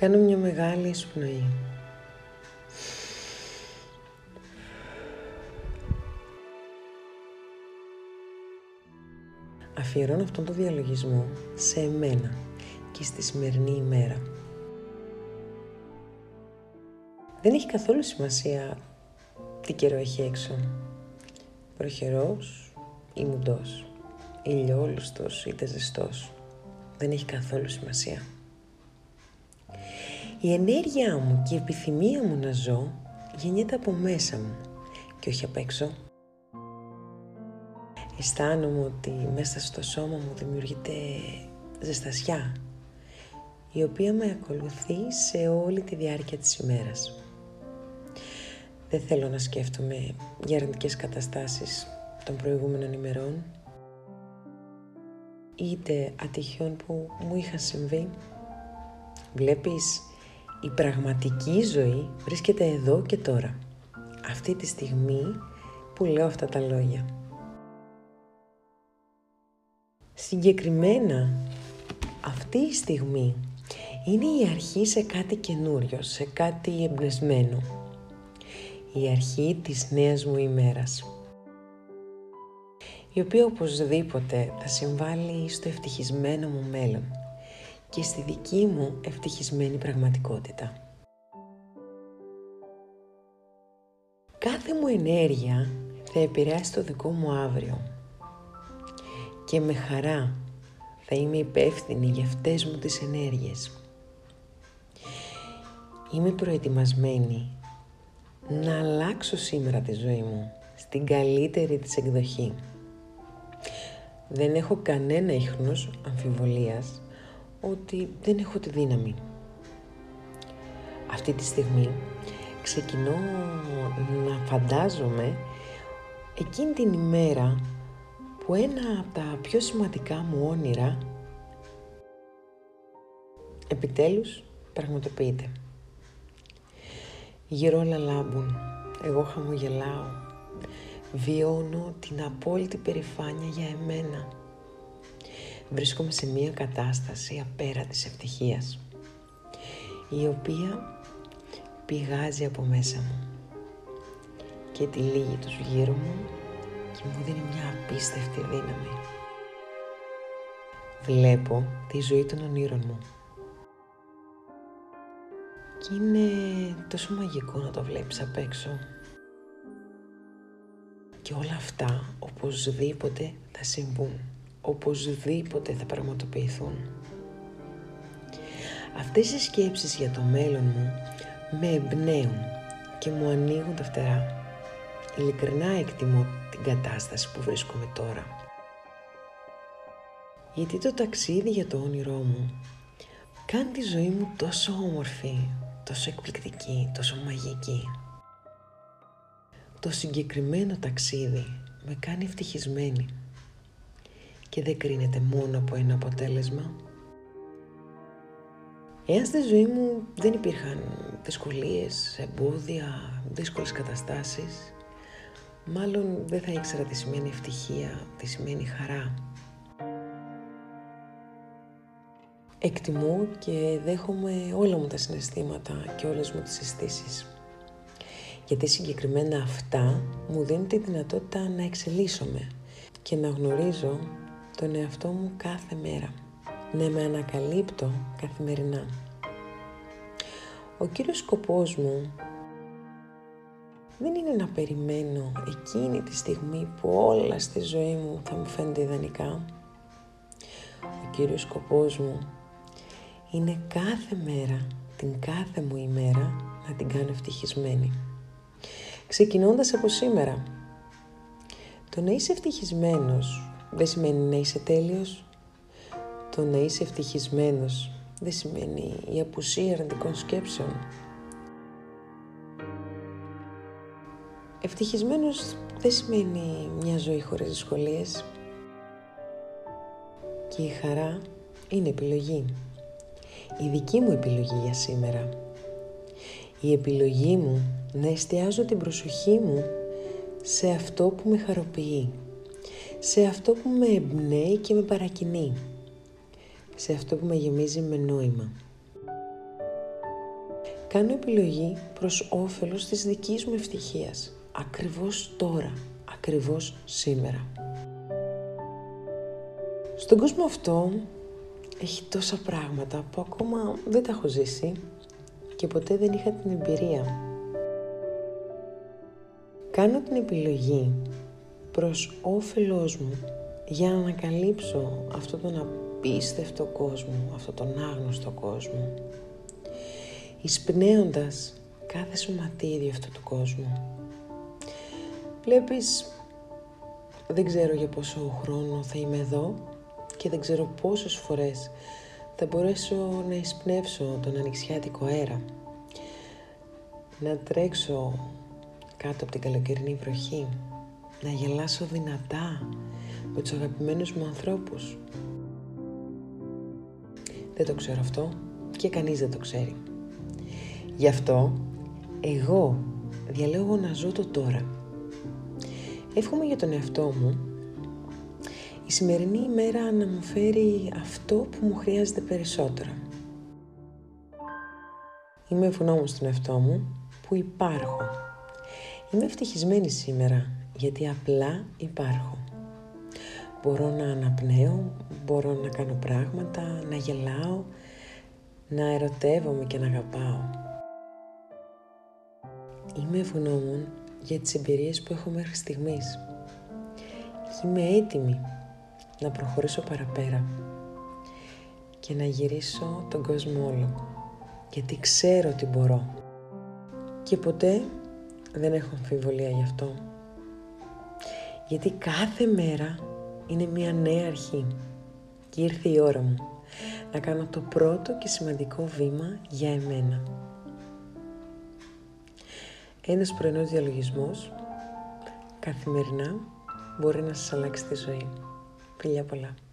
Κάνω μια μεγάλη εισπνοή. Αφιερώνω αυτόν τον διαλογισμό σε εμένα και στη σημερινή ημέρα. Δεν έχει καθόλου σημασία τι καιρό έχει έξω. Προχερός ή μουντός, ηλιόλουστος είτε ζεστός. Δεν έχει καθόλου σημασία. Η ενέργειά μου και η επιθυμία μου να ζω γεννιέται από μέσα μου και όχι απ' έξω. Αισθάνομαι ότι μέσα στο σώμα μου δημιουργείται ζεστασιά, η οποία με ακολουθεί σε όλη τη διάρκεια της ημέρας. Δεν θέλω να σκέφτομαι για αρνητικές καταστάσεις των προηγούμενων ημερών, είτε ατυχιών που μου είχαν συμβεί. Βλέπεις, η πραγματική ζωή βρίσκεται εδώ και τώρα, αυτή τη στιγμή που λέω αυτά τα λόγια. Συγκεκριμένα, αυτή η στιγμή είναι η αρχή σε κάτι καινούριο, σε κάτι εμπνευσμένο. Η αρχή της νέας μου ημέρας, η οποία οπωσδήποτε θα συμβάλλει στο ευτυχισμένο μου μέλλον και στη δική μου ευτυχισμένη πραγματικότητα. Κάθε μου ενέργεια θα επηρεάσει το δικό μου αύριο και με χαρά θα είμαι υπεύθυνη για αυτές μου τις ενέργειες. Είμαι προετοιμασμένη να αλλάξω σήμερα τη ζωή μου στην καλύτερη της εκδοχή. Δεν έχω κανένα ίχνος αμφιβολίας ότι δεν έχω τη δύναμη. Αυτή τη στιγμή ξεκινώ να φαντάζομαι εκείνη την ημέρα που ένα από τα πιο σημαντικά μου όνειρα επιτέλους πραγματοποιείται. Γύρω όλα λάμπουν, εγώ χαμογελάω, βιώνω την απόλυτη περηφάνεια για εμένα. Βρίσκομαι σε μία κατάσταση απέραντης της ευτυχίας, η οποία πηγάζει από μέσα μου και τυλίγει τους γύρω μου και μου δίνει μια απίστευτη δύναμη. Βλέπω τη ζωή των ονείρων μου και είναι τόσο μαγικό να το βλέπεις απ' έξω. Και όλα αυτά οπωσδήποτε θα συμβούν, οπωσδήποτε θα πραγματοποιηθούν. Αυτές οι σκέψεις για το μέλλον μου με εμπνέουν και μου ανοίγουν τα φτερά. Ειλικρινά εκτιμώ την κατάσταση που βρίσκομαι τώρα. Γιατί το ταξίδι για το όνειρό μου κάνει τη ζωή μου τόσο όμορφη, τόσο εκπληκτική, τόσο μαγική. Το συγκεκριμένο ταξίδι με κάνει ευτυχισμένη και δεν κρίνεται μόνο από ένα αποτέλεσμα. Εάν στη ζωή μου δεν υπήρχαν δυσκολίες, εμπόδια, δύσκολες καταστάσεις, μάλλον δεν θα ήξερα τι σημαίνει ευτυχία, τι σημαίνει χαρά. Εκτιμώ και δέχομαι όλα μου τα συναισθήματα και όλες μου τις αισθήσεις. Γιατί συγκεκριμένα αυτά μου δίνουν τη δυνατότητα να εξελίσσομαι και να γνωρίζω τον εαυτό μου κάθε μέρα. Να με ανακαλύπτω καθημερινά. Ο κύριος σκοπός μου δεν είναι να περιμένω εκείνη τη στιγμή που όλα στη ζωή μου θα μου φαίνονται ιδανικά. Ο κύριος σκοπός μου είναι κάθε μέρα, την κάθε μου ημέρα, να την κάνω ευτυχισμένη. Ξεκινώντας από σήμερα. Το να είσαι ευτυχισμένος δεν σημαίνει να είσαι τέλειος. Το να είσαι ευτυχισμένος δεν σημαίνει η απουσία αρνητικών σκέψεων. Ευτυχισμένος δεν σημαίνει μια ζωή χωρίς δυσκολίες. Και η χαρά είναι επιλογή. Η δική μου επιλογή για σήμερα. Η επιλογή μου να εστιάζω την προσοχή μου σε αυτό που με χαροποιεί, σε αυτό που με εμπνέει και με παρακινεί, σε αυτό που με γεμίζει με νόημα. κάνω επιλογή προς όφελος της δικής μου ευτυχίας, ακριβώς τώρα, ακριβώς σήμερα. Στον κόσμο αυτό έχει τόσα πράγματα που ακόμα δεν τα έχω ζήσει και ποτέ δεν είχα την εμπειρία. Κάνω την επιλογή προς όφελός μου για να ανακαλύψω αυτόν τον απίστευτο κόσμο, αυτόν τον άγνωστο κόσμο, εισπνέοντας κάθε σωματίδιο αυτού του κόσμου. Βλέπεις, δεν ξέρω για πόσο χρόνο θα είμαι εδώ και δεν ξέρω πόσες φορές θα μπορέσω να εισπνεύσω τον ανοιξιάτικο αέρα, να τρέξω κάτω από την καλοκαιρινή βροχή, να γελάσω δυνατά με τους αγαπημένους μου ανθρώπους. Δεν το ξέρω αυτό και κανείς δεν το ξέρει. Γι' αυτό εγώ διαλέγω να ζω το τώρα. Εύχομαι για τον εαυτό μου η σημερινή ημέρα να μου φέρει αυτό που μου χρειάζεται περισσότερο. Είμαι ευγνώμων στον εαυτό μου που υπάρχω. Είμαι ευτυχισμένη σήμερα γιατί απλά υπάρχω. Μπορώ να αναπνέω, μπορώ να κάνω πράγματα, να γελάω, να ερωτεύομαι και να αγαπάω. Είμαι ευγνώμων για τις εμπειρίες που έχω μέχρι στιγμής. Είμαι έτοιμη να προχωρήσω παραπέρα και να γυρίσω τον κόσμο όλο, γιατί ξέρω ότι μπορώ. Και ποτέ δεν έχω αμφιβολία γι' αυτό. Γιατί κάθε μέρα είναι μια νέα αρχή και ήρθε η ώρα μου να κάνω το πρώτο και σημαντικό βήμα για εμένα. Ένας πρωινός διαλογισμός καθημερινά μπορεί να σας αλλάξει τη ζωή. Φιλιά πολλά.